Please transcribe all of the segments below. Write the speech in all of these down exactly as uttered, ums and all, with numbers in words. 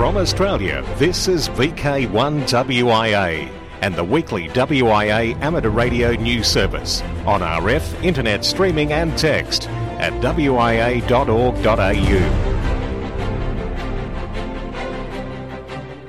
From Australia, this is V K one W I A and the weekly W I A amateur radio news service on R F, internet streaming and text at w i a dot org dot a u.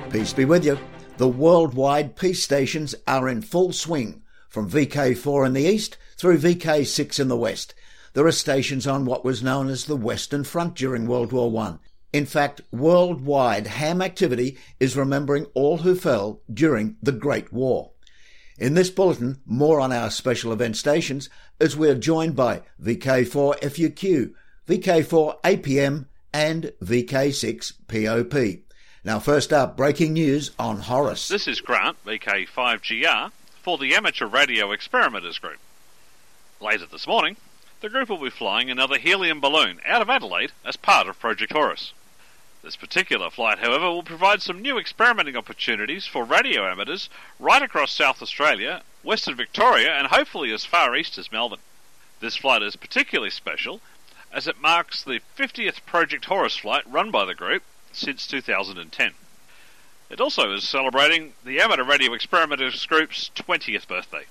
Peace be with you. The worldwide peace stations are in full swing from V K four in the east through V K six in the west. There are stations on what was known as the Western Front during World War One. In fact, worldwide ham activity is remembering all who fell during the Great War. In this bulletin, more on our special event stations as we are joined by V K four F U Q, V K four A P M and V K six P O P. Now first up, breaking news on Horus. This is Grant, V K five G R, for the Amateur Radio Experimenters Group. Later this morning, the group will be flying another helium balloon out of Adelaide as part of Project Horus. This particular flight, however, will provide some new experimenting opportunities for radio amateurs right across South Australia, Western Victoria and hopefully as far east as Melbourne. This flight is particularly special as it marks the fiftieth Project Horus flight run by the group since two thousand ten. It also is celebrating the Amateur Radio Experimenters Group's twentieth birthday.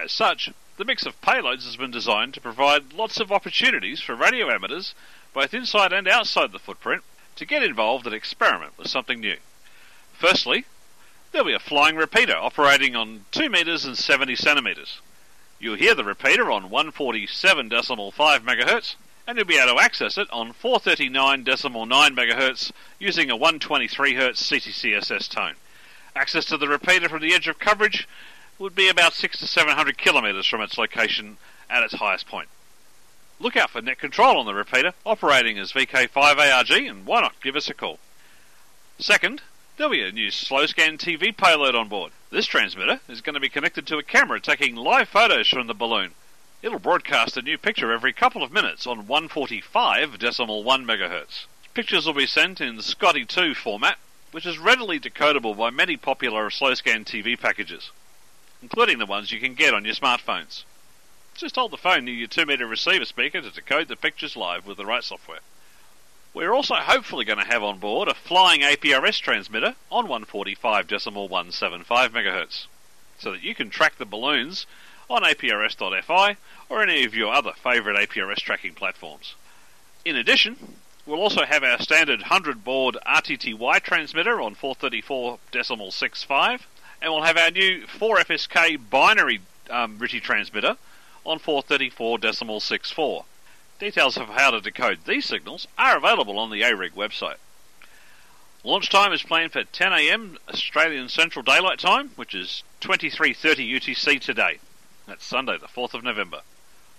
As such, the mix of payloads has been designed to provide lots of opportunities for radio amateurs, both inside and outside the footprint, to get involved and experiment with something new. Firstly, there'll be a flying repeater operating on two metres and seventy centimetres. You'll hear the repeater on one forty-seven point five megahertz, and you'll be able to access it on four thirty-nine point nine megahertz using a one twenty-three hertz C T C S S tone. Access to the repeater from the edge of coverage would be about six to seven hundred kilometres from its location at its highest point. Look out for net control on the repeater, operating as V K five A R G, and why not give us a call? Second, there'll be a new slow scan T V payload on board. This transmitter is going to be connected to a camera taking live photos from the balloon. It'll broadcast a new picture every couple of minutes on one forty-five point one megahertz. Pictures will be sent in the Scotty two format, which is readily decodable by many popular slow scan T V packages, including the ones you can get on your smartphones. Just hold the phone near your two metre receiver speaker to decode the pictures live with the right software. We're also hopefully going to have on board a flying A P R S transmitter on one forty-five point one seven five megahertz, so that you can track the balloons on A P R S dot F I or any of your other favourite A P R S tracking platforms. In addition, we'll also have our standard one hundred board R T T Y transmitter on four thirty-four point six five, and we'll have our new four F S K binary um, R I T I transmitter on four thirty-four point six four. Details of how to decode these signals are available on the A R I G website. Launch time is planned for ten a m Australian Central Daylight Time, which is twenty-three thirty U T C today. That's Sunday the fourth of November.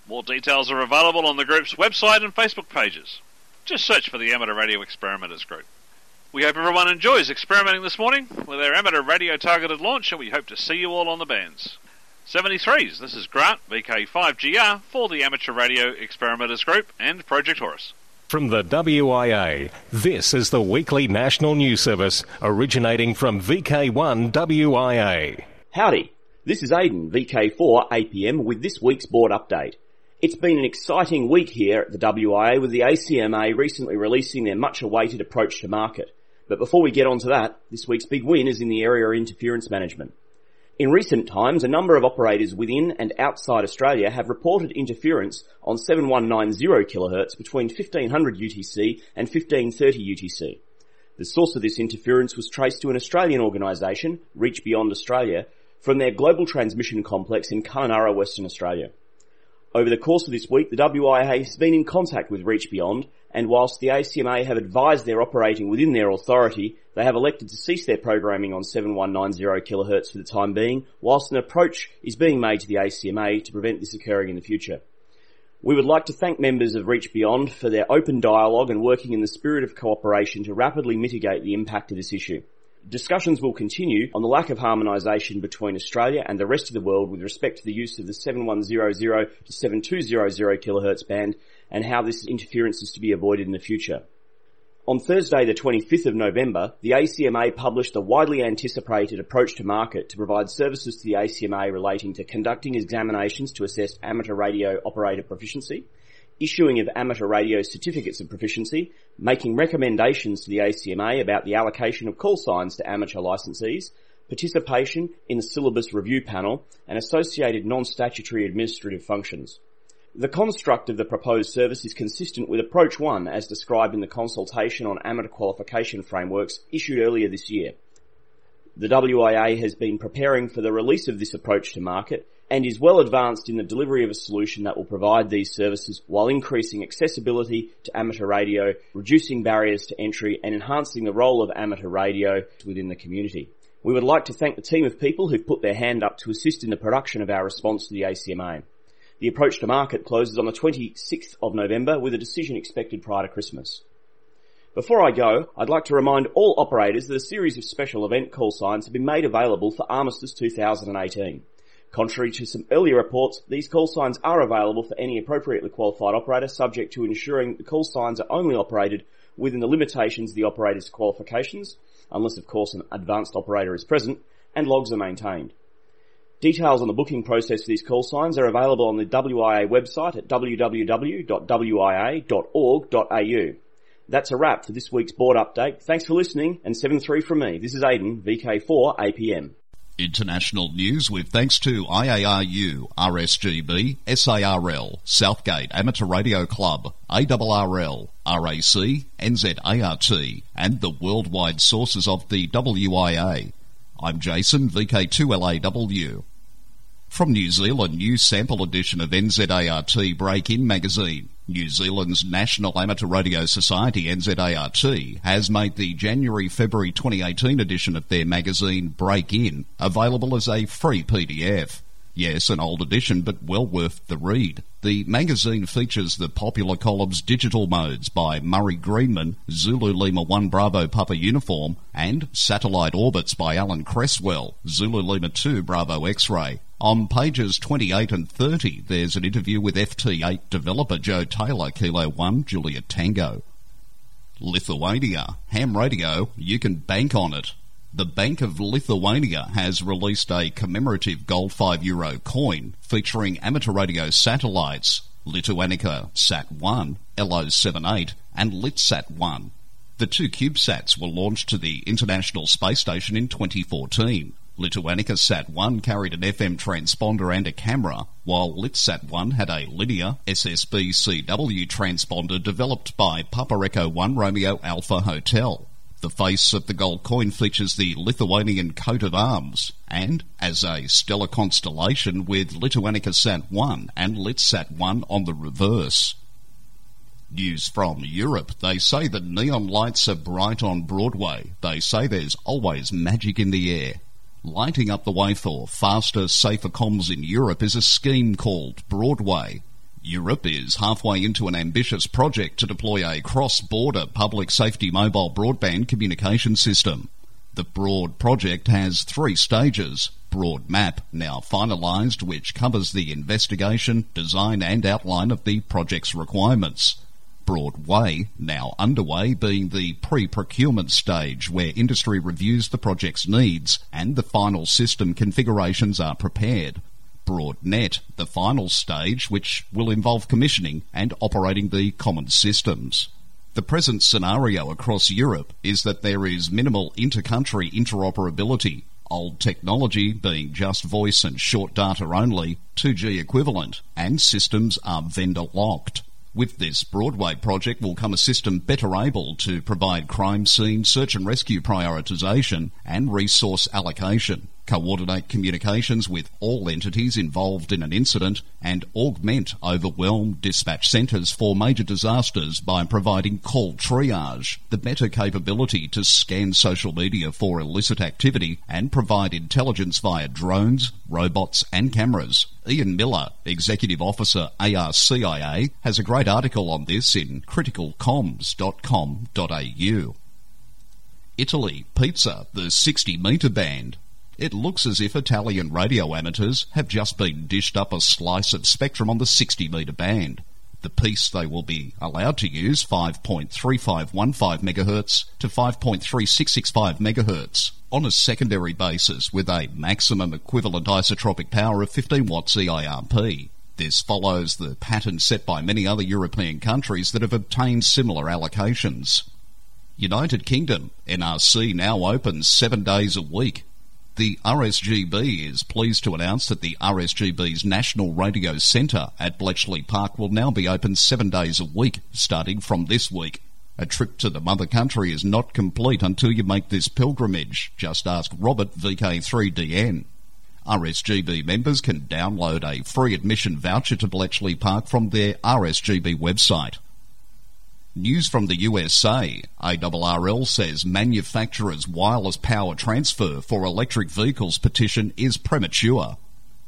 More details are available on the group's website and Facebook pages. Just search for the Amateur Radio Experimenters Group. We hope everyone enjoys experimenting this morning with our amateur radio targeted launch, and we hope to see you all on the bands. seventy-threes, this is Grant, V K five G R, for the Amateur Radio Experimenters Group and Project Horus. From the W I A, this is the weekly national news service originating from V K one W I A. Howdy, this is Aidan, V K four A P M, with this week's board update. It's been an exciting week here at the W I A, with the A C M A recently releasing their much awaited approach to market. But before we get on to that, this week's big win is in the area of interference management. In recent times, a number of operators within and outside Australia have reported interference on seven one nine zero kilohertz between fifteen hundred U T C and fifteen thirty U T C. The source of this interference was traced to an Australian organisation, Reach Beyond Australia, from their global transmission complex in Kununurra, Western Australia. Over the course of this week, the W I A has been in contact with Reach Beyond, and whilst the A C M A have advised they're operating within their authority, they have elected to cease their programming on seven one nine zero kilohertz for the time being, whilst an approach is being made to the A C M A to prevent this occurring in the future. We would like to thank members of Reach Beyond for their open dialogue and working in the spirit of cooperation to rapidly mitigate the impact of this issue. Discussions will continue on the lack of harmonisation between Australia and the rest of the world with respect to the use of the seven one zero zero to seven two zero zero kilohertz band and how this interference is to be avoided in the future. On Thursday the twenty-fifth of November, the A C M A published the widely anticipated approach to market to provide services to the A C M A relating to conducting examinations to assess amateur radio operator proficiency, issuing of amateur radio certificates of proficiency, making recommendations to the A C M A about the allocation of call signs to amateur licensees, participation in the syllabus review panel, and associated non-statutory administrative functions. The construct of the proposed service is consistent with Approach one as described in the consultation on amateur qualification frameworks issued earlier this year. The W I A has been preparing for the release of this approach to market and is well advanced in the delivery of a solution that will provide these services while increasing accessibility to amateur radio, reducing barriers to entry and enhancing the role of amateur radio within the community. We would like to thank the team of people who've put their hand up to assist in the production of our response to the A C M A. The approach to market closes on the twenty-sixth of November with a decision expected prior to Christmas. Before I go, I'd like to remind all operators that a series of special event call signs have been made available for Armistice two thousand eighteen. Contrary to some earlier reports, these call signs are available for any appropriately qualified operator subject to ensuring the call signs are only operated within the limitations of the operator's qualifications, unless of course an advanced operator is present, and logs are maintained. Details on the booking process for these call signs are available on the W I A website at w w w dot w i a dot org dot a u. That's a wrap for this week's board update. Thanks for listening, and seven three from me. This is Aidan, V K four A P M. International news with thanks to I A R U, R S G B, S A R L, Southgate Amateur Radio Club, A R R L, RAC, NZART, and the worldwide sources of the W I A. I'm Jason, V K two L A W. From New Zealand, new sample edition of N Z A R T Break-In magazine. New Zealand's National Amateur Radio Society, N Z A R T, has made the January-February twenty eighteen edition of their magazine Break-In available as a free P D F. Yes, an old edition, but well worth the read. The magazine features the popular columns Digital Modes by Murray Greenman, Zulu Lima one Bravo Papa Uniform, and Satellite Orbits by Alan Cresswell, Zulu Lima two Bravo X-Ray. On pages twenty-eight and thirty, there's an interview with F T eight developer Joe Taylor, Kilo one, Juliet Tango. Lithuania. Ham radio, you can bank on it. The Bank of Lithuania has released a commemorative gold five euro coin featuring amateur radio satellites Lituanica S A T one, L O seventy-eight and LitSat one. The two CubeSats were launched to the International Space Station in twenty fourteen. Lituanica S A T one carried an F M transponder and a camera, while LitSat one had a linear S S B C W transponder developed by Papa Echo one Romeo Alpha Hotel. The face of the gold coin features the Lithuanian coat of arms and, as a stellar constellation, with Lituanica S A T one and LitSat one on the reverse. News from Europe. They say that neon lights are bright on Broadway. They say there's always magic in the air. Lighting up the way for faster, safer comms in Europe is a scheme called Broadway. Europe is halfway into an ambitious project to deploy a cross-border public safety mobile broadband communication system. The Broad project has three stages. Broad map, now finalised, which covers the investigation, design and outline of the project's requirements. Broad way, now underway, being the pre-procurement stage where industry reviews the project's needs and the final system configurations are prepared. BroadNet, the final stage, which will involve commissioning and operating the common systems. The present scenario across Europe is that there is minimal inter-country interoperability, old technology being just voice and short data only, two G equivalent, and systems are vendor-locked. With this Broadway project will come a system better able to provide crime scene, search and rescue prioritisation and resource allocation, coordinate communications with all entities involved in an incident, and augment overwhelmed dispatch centres for major disasters by providing call triage, the better capability to scan social media for illicit activity and provide intelligence via drones, robots and cameras. Ian Miller, Executive Officer, A R C I A, has a great article on this in critical comms dot com dot a u. Italy, pizza, the sixty metre band. It looks as if Italian radio amateurs have just been dished up a slice of spectrum on the sixty metre band. The piece they will be allowed to use, five point three five one five megahertz to five point three six six five megahertz, on a secondary basis with a maximum equivalent isotropic power of fifteen watts E I R P. This follows the pattern set by many other European countries that have obtained similar allocations. United Kingdom, N R C, now opens seven days a week. The R S G B is pleased to announce that the R S G B's National Radio Centre at Bletchley Park will now be open seven days a week, starting from this week. A trip to the mother country is not complete until you make this pilgrimage. Just ask Robert, V K three D N. R S G B members can download a free admission voucher to Bletchley Park from their R S G B website. News from the U S A. A R R L says manufacturers' wireless power transfer for electric vehicles petition is premature.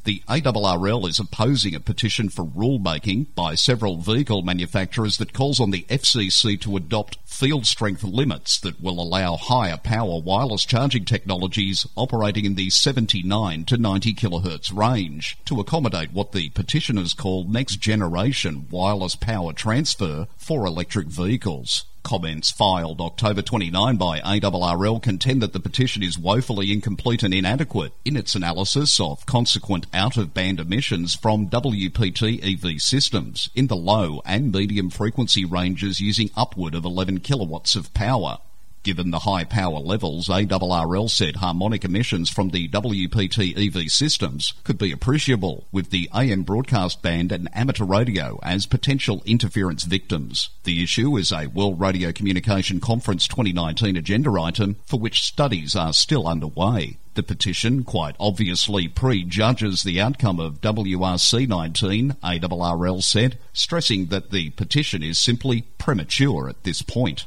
The A R R L is opposing a petition for rulemaking by several vehicle manufacturers that calls on the F C C to adopt field strength limits that will allow higher power wireless charging technologies operating in the seventy-nine to ninety kilohertz range to accommodate what the petitioners call next generation wireless power transfer for electric vehicles. Comments filed October twenty-ninth by A R R L contend that the petition is woefully incomplete and inadequate in its analysis of consequent out-of-band emissions from W P T E V systems in the low and medium frequency ranges using upward of eleven kilowatts of power. Given the high power levels, A R R L said harmonic emissions from the W P T E V systems could be appreciable, with the A M broadcast band and amateur radio as potential interference victims. The issue is a World Radio Communication Conference twenty nineteen agenda item for which studies are still underway. The petition quite obviously prejudges the outcome of W R C nineteen, A R R L said, stressing that the petition is simply premature at this point.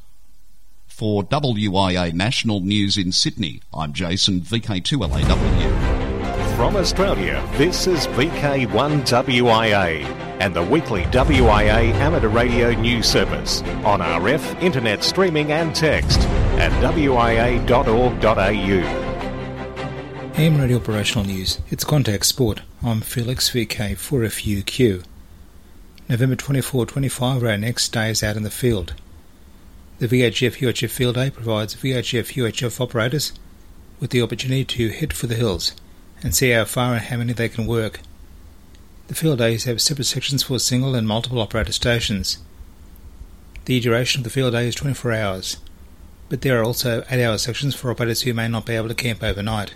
For W I A National News in Sydney, I'm Jason, V K two L A W. From Australia, this is V K one W I A and the weekly W I A amateur radio news service on R F, internet streaming and text at w i a dot org dot a u. A M radio operational news, it's contact sport. I'm Felix, V K four F U Q. November twenty-fourth, twenty-fifth are our next days out in the field. The V H F U H F Field Day provides V H F U H F operators with the opportunity to hit for the hills and see how far and how many they can work. The Field Days have separate sections for single and multiple operator stations. The duration of the Field Day is twenty-four hours, but there are also eight-hour sections for operators who may not be able to camp overnight.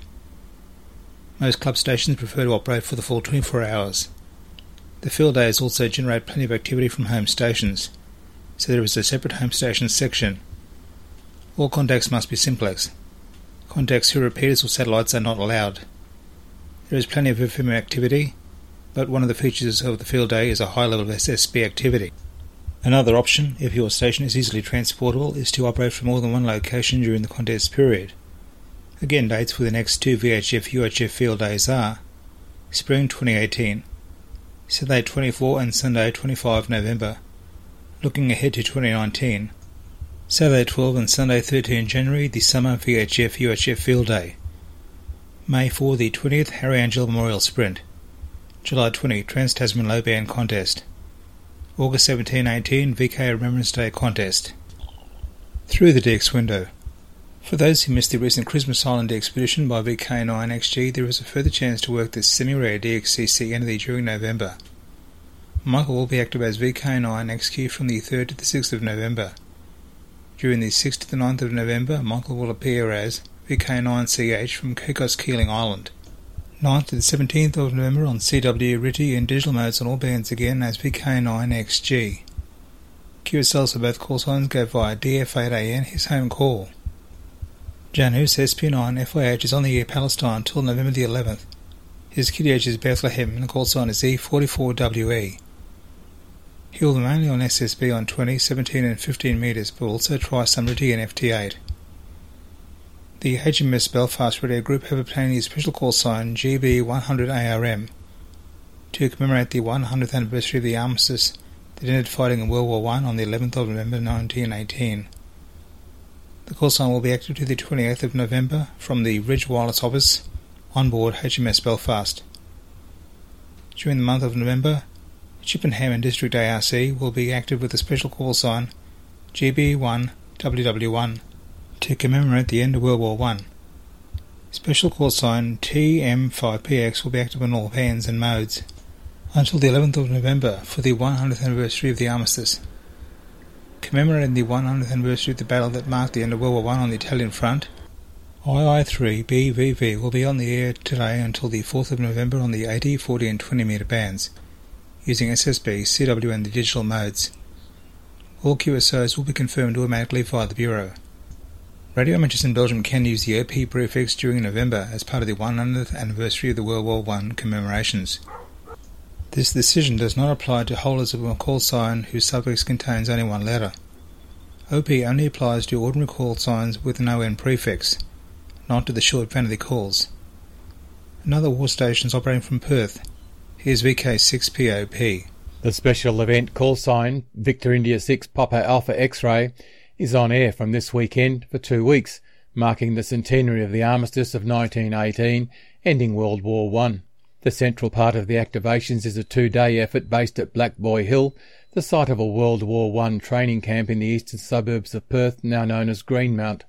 Most club stations prefer to operate for the full twenty-four hours. The Field Days also generate plenty of activity from home stations, so there is a separate home station section. All contacts must be simplex. Contacts through repeaters or satellites are not allowed. There is plenty of F M activity, but one of the features of the field day is a high level of S S B activity. Another option, if your station is easily transportable, is to operate from more than one location during the contest period. Again, dates for the next two V H F U H F field days are Spring twenty eighteen, Saturday twenty-fourth and Sunday twenty-fifth November. Looking ahead to twenty nineteen, Saturday twelfth and Sunday thirteenth January, the Summer V H F U H F Field Day. May fourth, the twentieth Harry Angel Memorial Sprint. July twentieth, Trans-Tasman Low Band Contest. August seventeenth, eighteenth, V K Remembrance Day Contest. Through the D X window. For those who missed the recent Christmas Island expedition by V K nine X G, there is a further chance to work this semi-rare D X C C entity during November. Michael will be active as V K nine X Q from the third to the sixth of November. During the sixth to the ninth of November, Michael will appear as V K nine C H from Cocos Keeling Island. ninth to the seventeenth of November on C W, R I T I and digital modes on all bands again as V K nine X G. Q S Ls for both call signs go via D F eight A N, his home call. Janus S P nine F Y H is on the air Palestine until November the eleventh. His K D H is Bethlehem and the call sign is E four four W E. He will mainly on S S B on twenty, seventeen and fifteen metres, but will also try some R I T I and F T eight. The H M S Belfast Radio Group have obtained the special call sign G B one hundred A R M to commemorate the one hundredth anniversary of the armistice that ended fighting in World War One on the eleventh of November nineteen eighteen. The call sign will be active to the twenty-eighth of November from the Ridge Wireless Office on board H M S Belfast. During the month of November, Chippenham and District A R C will be active with a special call sign G B one W W one to commemorate the end of World War One. Special call sign T M five P X will be active on all bands and modes until the eleventh of November for the one hundredth anniversary of the armistice. Commemorating the one hundredth anniversary of the battle that marked the end of World War One on the Italian front, I I three B V V will be on the air today until the fourth of November on the eighty, forty and twenty metre bands, using S S B, C W and the digital modes. All Q S Os will be confirmed automatically via the Bureau. Radio amateurs in Belgium can use the O P prefix during November as part of the one hundredth anniversary of the World War One commemorations. This decision does not apply to holders of a call sign whose suffix contains only one letter. O P only applies to ordinary call signs with an O N prefix, not to the short vanity calls. Another war station's operating from Perth. Here's V K six P O P. The special event call sign Victor India six Papa Alpha X-Ray is on air from this weekend for two weeks, marking the centenary of the armistice of nineteen eighteen, ending World War One. The central part of the activations is a two-day effort based at Black Boy Hill, the site of a World War One training camp in the eastern suburbs of Perth, now known as Greenmount.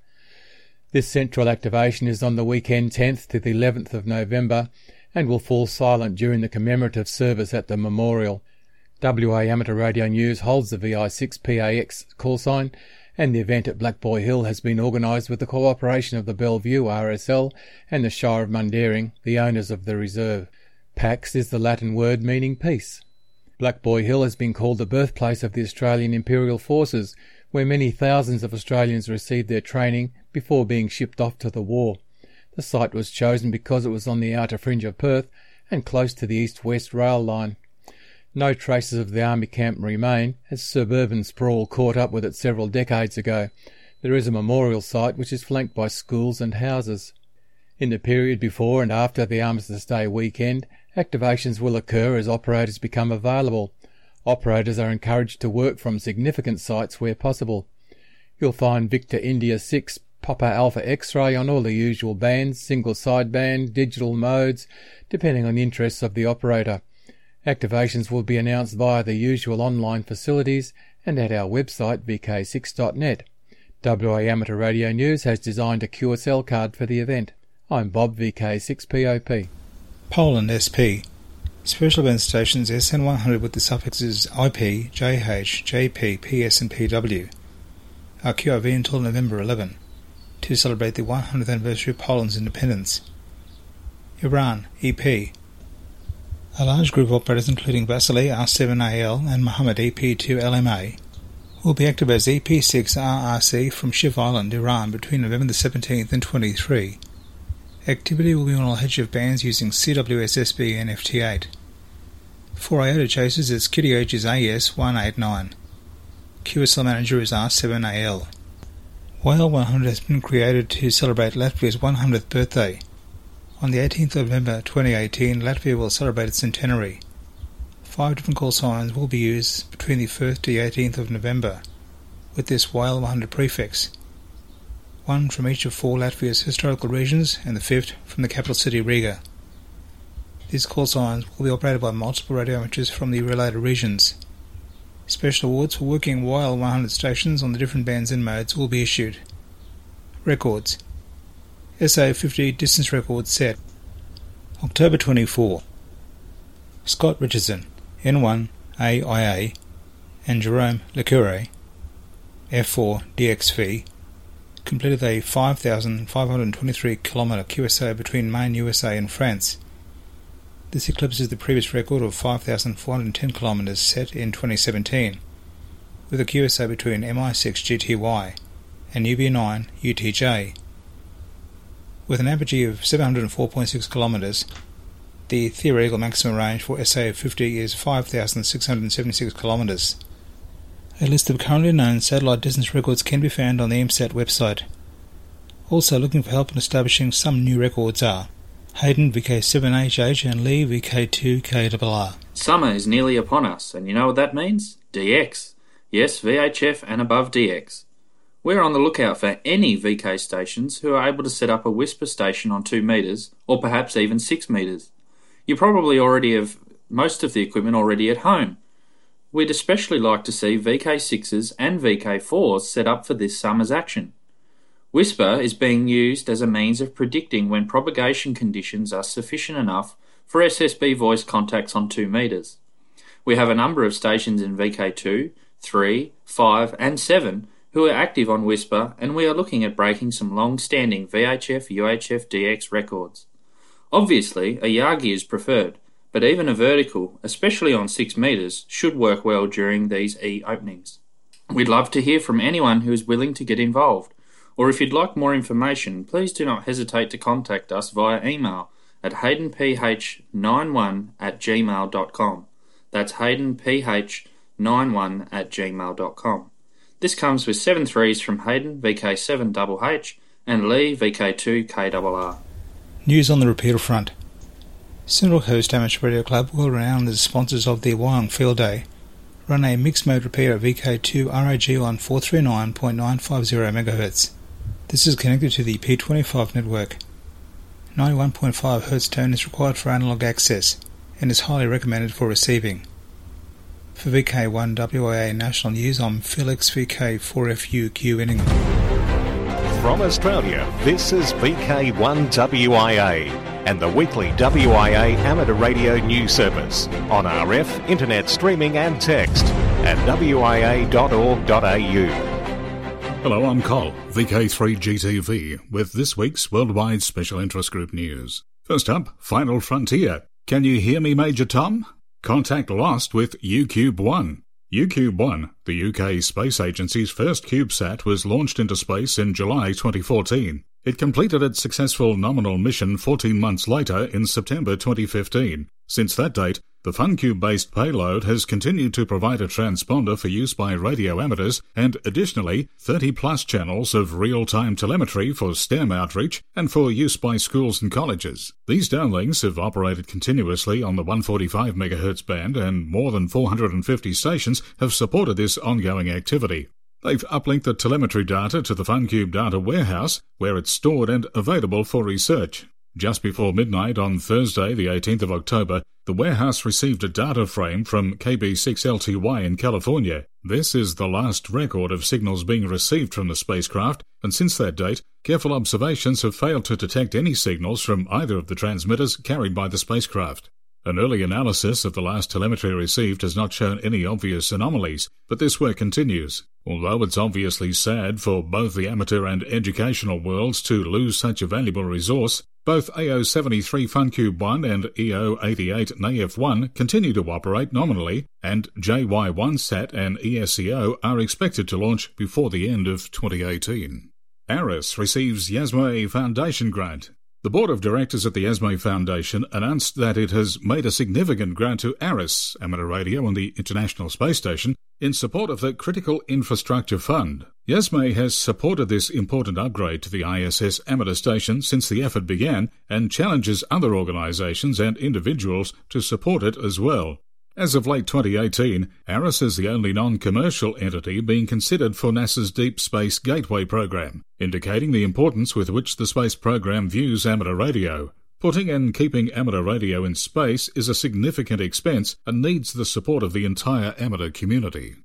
This central activation is on the weekend tenth to the eleventh of November and will fall silent during the commemorative service at the memorial. W A Amateur Radio News holds the V I six P A X call sign, and the event at Black Boy Hill has been organised with the cooperation of the Bellevue R S L and the Shire of Mundaring, the owners of the reserve. Pax is the Latin word meaning peace. Black Boy Hill has been called the birthplace of the Australian Imperial Forces, where many thousands of Australians received their training before being shipped off to the war. The site was chosen because it was on the outer fringe of Perth and close to the east-west rail line. No traces of the army camp remain, as suburban sprawl caught up with it several decades ago. There is a memorial site which is flanked by schools and houses. In the period before and after the Armistice Day weekend, activations will occur as operators become available. Operators are encouraged to work from significant sites where possible. You'll find Victor India six Papa Alpha X-Ray on all the usual bands, single sideband, digital modes, depending on the interests of the operator. Activations will be announced via the usual online facilities and at our website v k six dot net. W A Amateur Radio News has designed a Q S L card for the event. I'm Bob, V K six P O P. Poland S P. Special event stations S N one hundred with the suffixes I P, J H, J P, P S and P W are Q I V until November eleventh to celebrate the one hundredth anniversary of Poland's independence. Iran, E P. A large group of operators including Vasily R seven A L and Mohammed E P two L M A will be active as E P six R R C from Shiv Island, Iran between November the seventeenth and twenty-third. Activity will be on a hedge of bands using C W S S B and F T eight. For IOTA chasers, its Q D H is A S one eight nine. Q S L manager is R seven A L. Whale one hundred has been created to celebrate Latvia's one hundredth birthday. On the eighteenth of November twenty eighteen, Latvia will celebrate its centenary. Five different call signs will be used between the first to the eighteenth of November, with this Whale one hundred prefix. One from each of four Latvia's historical regions, and the fifth from the capital city Riga. These call signs will be operated by multiple radio amateurs from the related regions. Special awards for working while one hundred stations on the different bands and modes will be issued. Records. S A fifty distance record set. October twenty-fourth. Scott Richardson, N one A I A, and Jerome Lecure, F four D X V, completed a five thousand five hundred twenty-three kilometre Q S O between Maine, U S A and France. This eclipses the previous record of five thousand four hundred ten kilometres set in twenty seventeen, with a Q S O between M I six G T Y and U B nine U T J. With an apogee of seven hundred four point six kilometres, the theoretical maximum range for S A fifty is five thousand six hundred seventy-six kilometres. A list of currently known satellite distance records can be found on the IMSAT website. Also looking for help in establishing some new records are Hayden V K seven H H and Lee V K two K R R. Summer is nearly upon us, and you know what that means? D X. Yes, V H F and above D X. We're on the lookout for any V K stations who are able to set up a whisper station on two metres, or perhaps even six metres. You probably already have most of the equipment already at home. We'd especially like to see V K sixes and V K fours set up for this summer's action. Whisper is being used as a means of predicting when propagation conditions are sufficient enough for S S B voice contacts on two metres. We have a number of stations in V K two, three, five and seven who are active on WISPA, and we are looking at breaking some long-standing V H F, U H F, D X records. Obviously, a Yagi is preferred, but even a vertical, especially on six metres, should work well during these E openings. We'd love to hear from anyone who is willing to get involved, or if you'd like more information, please do not hesitate to contact us via email at hayden p h ninety-one at gmail dot com. That's hayden p h ninety-one at gmail dot com. This comes with seven threes from Hayden, V K seven H H, and Lee, V K two K R R. News on the repeater front. Central Coast Amateur Radio Club will round as sponsors of the Wyong Field Day. Run a mixed-mode repeater V K two R I G on four thirty-nine point nine five zero megahertz. This is connected to the P twenty-five network. ninety-one point five hertz tone is required for analog access and is highly recommended for receiving. For V K one W I A National News, I'm Felix, V K four F U Q Inningham. From Australia, this is V K one W I A and the weekly W I A amateur radio news service on R F, internet streaming and text at w i a dot org dot a u. Hello, I'm Col, V K three G T V, with this week's Worldwide Special Interest Group news. First up, Final Frontier. Can you hear me, Major Tom? Contact lost with U Cube one. U Cube one, the U K Space Agency's first CubeSat, was launched into space in July twenty fourteen. It completed its successful nominal mission fourteen months later in September twenty fifteen. Since that date, the FunCube-based payload has continued to provide a transponder for use by radio amateurs and, additionally, thirty-plus channels of real-time telemetry for STEM outreach and for use by schools and colleges. These downlinks have operated continuously on the one forty-five megahertz band, and more than four hundred fifty stations have supported this ongoing activity. They've uplinked the telemetry data to the FunCube data warehouse, where it's stored and available for research. Just before midnight on Thursday, the eighteenth of October, the warehouse received a data frame from K B six L T Y in California. This is the last record of signals being received from the spacecraft, and since that date, careful observations have failed to detect any signals from either of the transmitters carried by the spacecraft. An early analysis of the last telemetry received has not shown any obvious anomalies, but this work continues. Although it's obviously sad for both the amateur and educational worlds to lose such a valuable resource, both A O seventy-three FunCube one and E O eighty-eight N A F one continue to operate nominally, and J Y one SAT and E S E O are expected to launch before the end of twenty eighteen. ARRIS receives Yasme Foundation Grant. The Board of Directors at the ACMA Foundation announced that it has made a significant grant to ARRIS, Amateur Radio on the International Space Station, in support of the Critical Infrastructure Fund. ACMA has supported this important upgrade to the I S S amateur station since the effort began and challenges other organisations and individuals to support it as well. As of late twenty eighteen, ARRIS is the only non-commercial entity being considered for NASA's Deep Space Gateway program, indicating the importance with which the space program views amateur radio. Putting and keeping amateur radio in space is a significant expense and needs the support of the entire amateur community.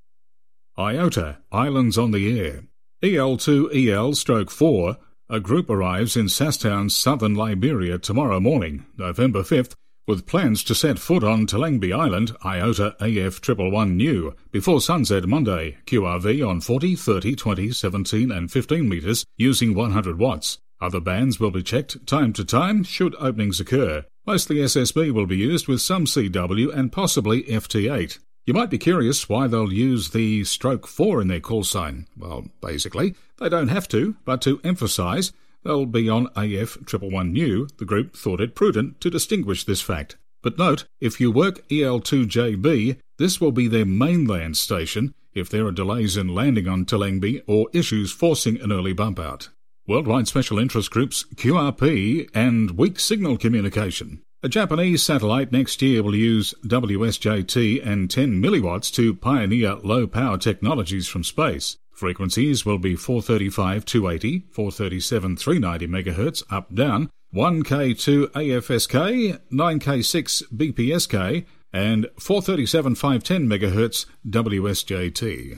IOTA, Islands on the Air. E L two E L four, a group arrives in Sastown, southern Liberia tomorrow morning, November fifth, with plans to set foot on Telangbi Island, IOTA A F one one one New, before sunset Monday, Q R V on forty, thirty, twenty, seventeen and fifteen metres, using one hundred watts. Other bands will be checked time to time should openings occur. Mostly S S B will be used with some C W and possibly F T eight. You might be curious why they'll use the stroke four in their call sign. Well, basically, they don't have to, but to emphasise, they'll be on A F one one one New. The group thought it prudent to distinguish this fact. But note, if you work E L two J B, this will be their mainland station if there are delays in landing on Telangbi or issues forcing an early bump out. Worldwide Special Interest Groups, Q R P and Weak Signal Communication. A Japanese satellite next year will use W S J T and ten milliwatts to pioneer low-power technologies from space. Frequencies will be four thirty-five to two eighty, four thirty-seven to three ninety megahertz up-down, one K to A F S K, nine K six B P S K, and four thirty-seven to five ten megahertz W S J T.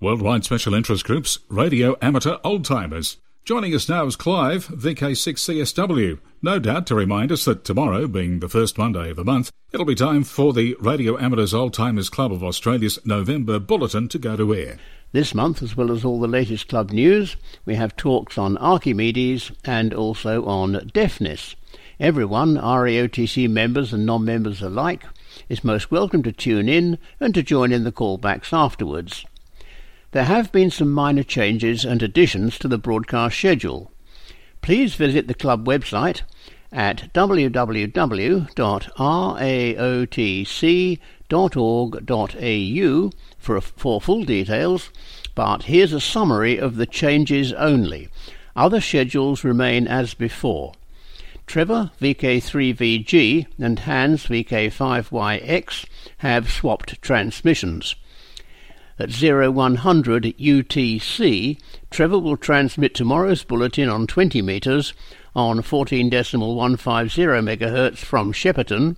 Worldwide Special Interest Groups, Radio Amateur Old-Timers. Joining us now is Clive, V K six C S W, no doubt to remind us that tomorrow, being the first Monday of the month, it'll be time for the Radio Amateurs Old Timers Club of Australia's November Bulletin to go to air. This month, as well as all the latest club news, we have talks on Archimedes and also on deafness. Everyone, R A O T C members and non-members alike, is most welcome to tune in and to join in the callbacks afterwards. There have been some minor changes and additions to the broadcast schedule. Please visit the club website at w w w dot r a o t c dot org dot a u for, for full details, but here's a summary of the changes only. Other schedules remain as before. Trevor, V K three V G, and Hans, V K five Y X, have swapped transmissions. At zero one hundred U T C, Trevor will transmit tomorrow's bulletin on twenty metres on fourteen point one five zero megahertz from Shepparton,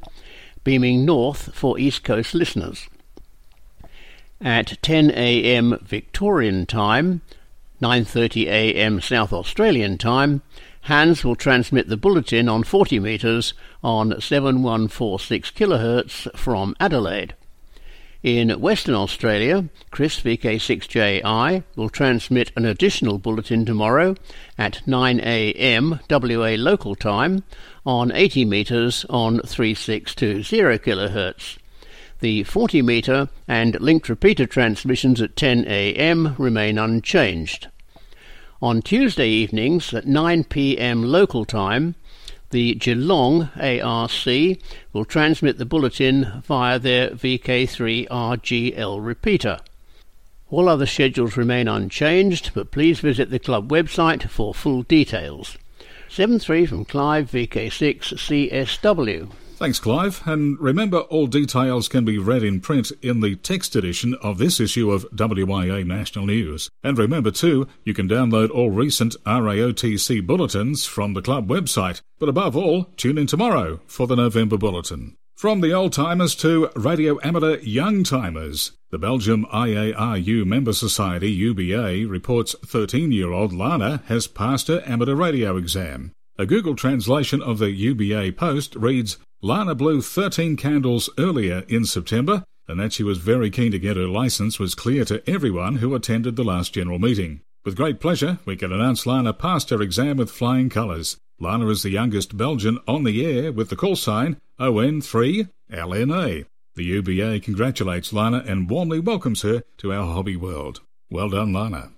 beaming north for East Coast listeners. At ten a m Victorian time, nine thirty a m South Australian time, Hans will transmit the bulletin on forty metres on seven one four six kilohertz from Adelaide. In Western Australia, Chris V K six J I will transmit an additional bulletin tomorrow at nine a m W A local time on eighty metres on thirty-six twenty kilohertz. The forty metre and linked repeater transmissions at ten a m remain unchanged. On Tuesday evenings at nine p m local time, the Geelong A R C will transmit the bulletin via their V K three R G L repeater. All other schedules remain unchanged, but please visit the club website for full details. seven three from Clive, V K six C S W. Thanks, Clive, and remember all details can be read in print in the text edition of this issue of W I A National News. And remember too, you can download all recent R A O T C bulletins from the club website. But above all, tune in tomorrow for the November Bulletin. From the old timers to radio amateur young timers, the Belgium I A R U Member Society U B A reports thirteen-year-old Lana has passed her amateur radio exam. A Google translation of the U B A post reads, Lana blew thirteen candles earlier in September, and that she was very keen to get her licence was clear to everyone who attended the last general meeting. With great pleasure, we can announce Lana passed her exam with flying colours. Lana is the youngest Belgian on the air with the call sign O N three L N A. The U B A congratulates Lana and warmly welcomes her to our hobby world. Well done, Lana.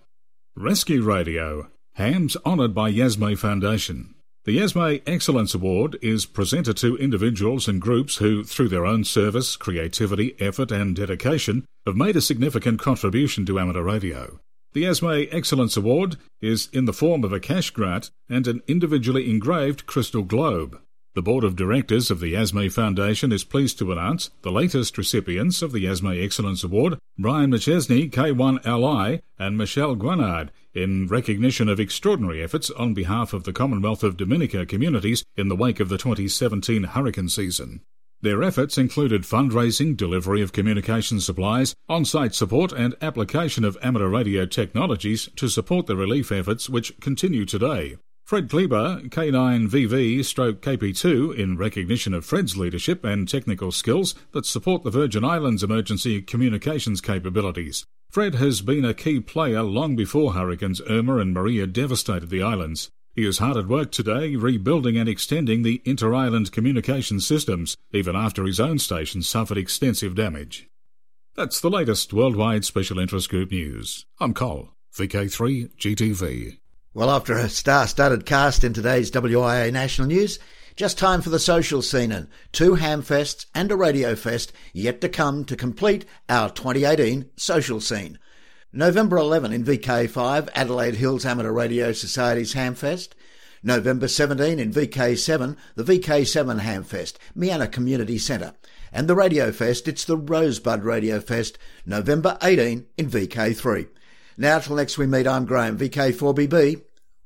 Rescue Radio. Hams honoured by Yasme Foundation. The Yasme Excellence Award is presented to individuals and groups who, through their own service, creativity, effort and dedication, have made a significant contribution to amateur radio. The Yasme Excellence Award is in the form of a cash grant and an individually engraved crystal globe. The Board of Directors of the Yasme Foundation is pleased to announce the latest recipients of the Yasme Excellence Award, Brian McChesney, K one L I, and Michelle Guinard, in recognition of extraordinary efforts on behalf of the Commonwealth of Dominica communities in the wake of the twenty seventeen hurricane season. Their efforts included fundraising, delivery of communication supplies, on-site support and application of amateur radio technologies to support the relief efforts which continue today. Fred Kleber, K nine V V stroke K P two, in recognition of Fred's leadership and technical skills that support the Virgin Islands emergency communications capabilities. Fred has been a key player long before Hurricanes Irma and Maria devastated the islands. He is hard at work today rebuilding and extending the inter-island communication systems, even after his own station suffered extensive damage. That's the latest Worldwide Special Interest Group news. I'm Col, V K three G T V. Well, after a star-studded cast in today's W I A National News, just time for the social scene and two hamfests and a radio fest yet to come to complete our twenty eighteen social scene. November eleventh in V K five, Adelaide Hills Amateur Radio Society's Hamfest. November seventeenth in V K seven, the V K seven Hamfest, Miana Community Centre. And the Radio Fest, it's the Rosebud Radio Fest, November eighteenth in V K three. Now till next we meet, I'm Graham, V K four B B.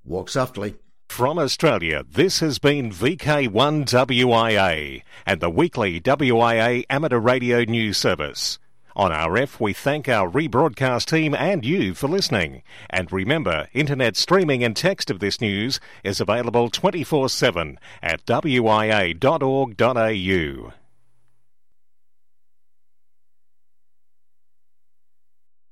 Walk softly. From Australia, this has been V K one W I A and the weekly W I A Amateur Radio News Service. On R F, we thank our rebroadcast team and you for listening. And remember, internet streaming and text of this news is available twenty-four seven at w i a dot org dot a u.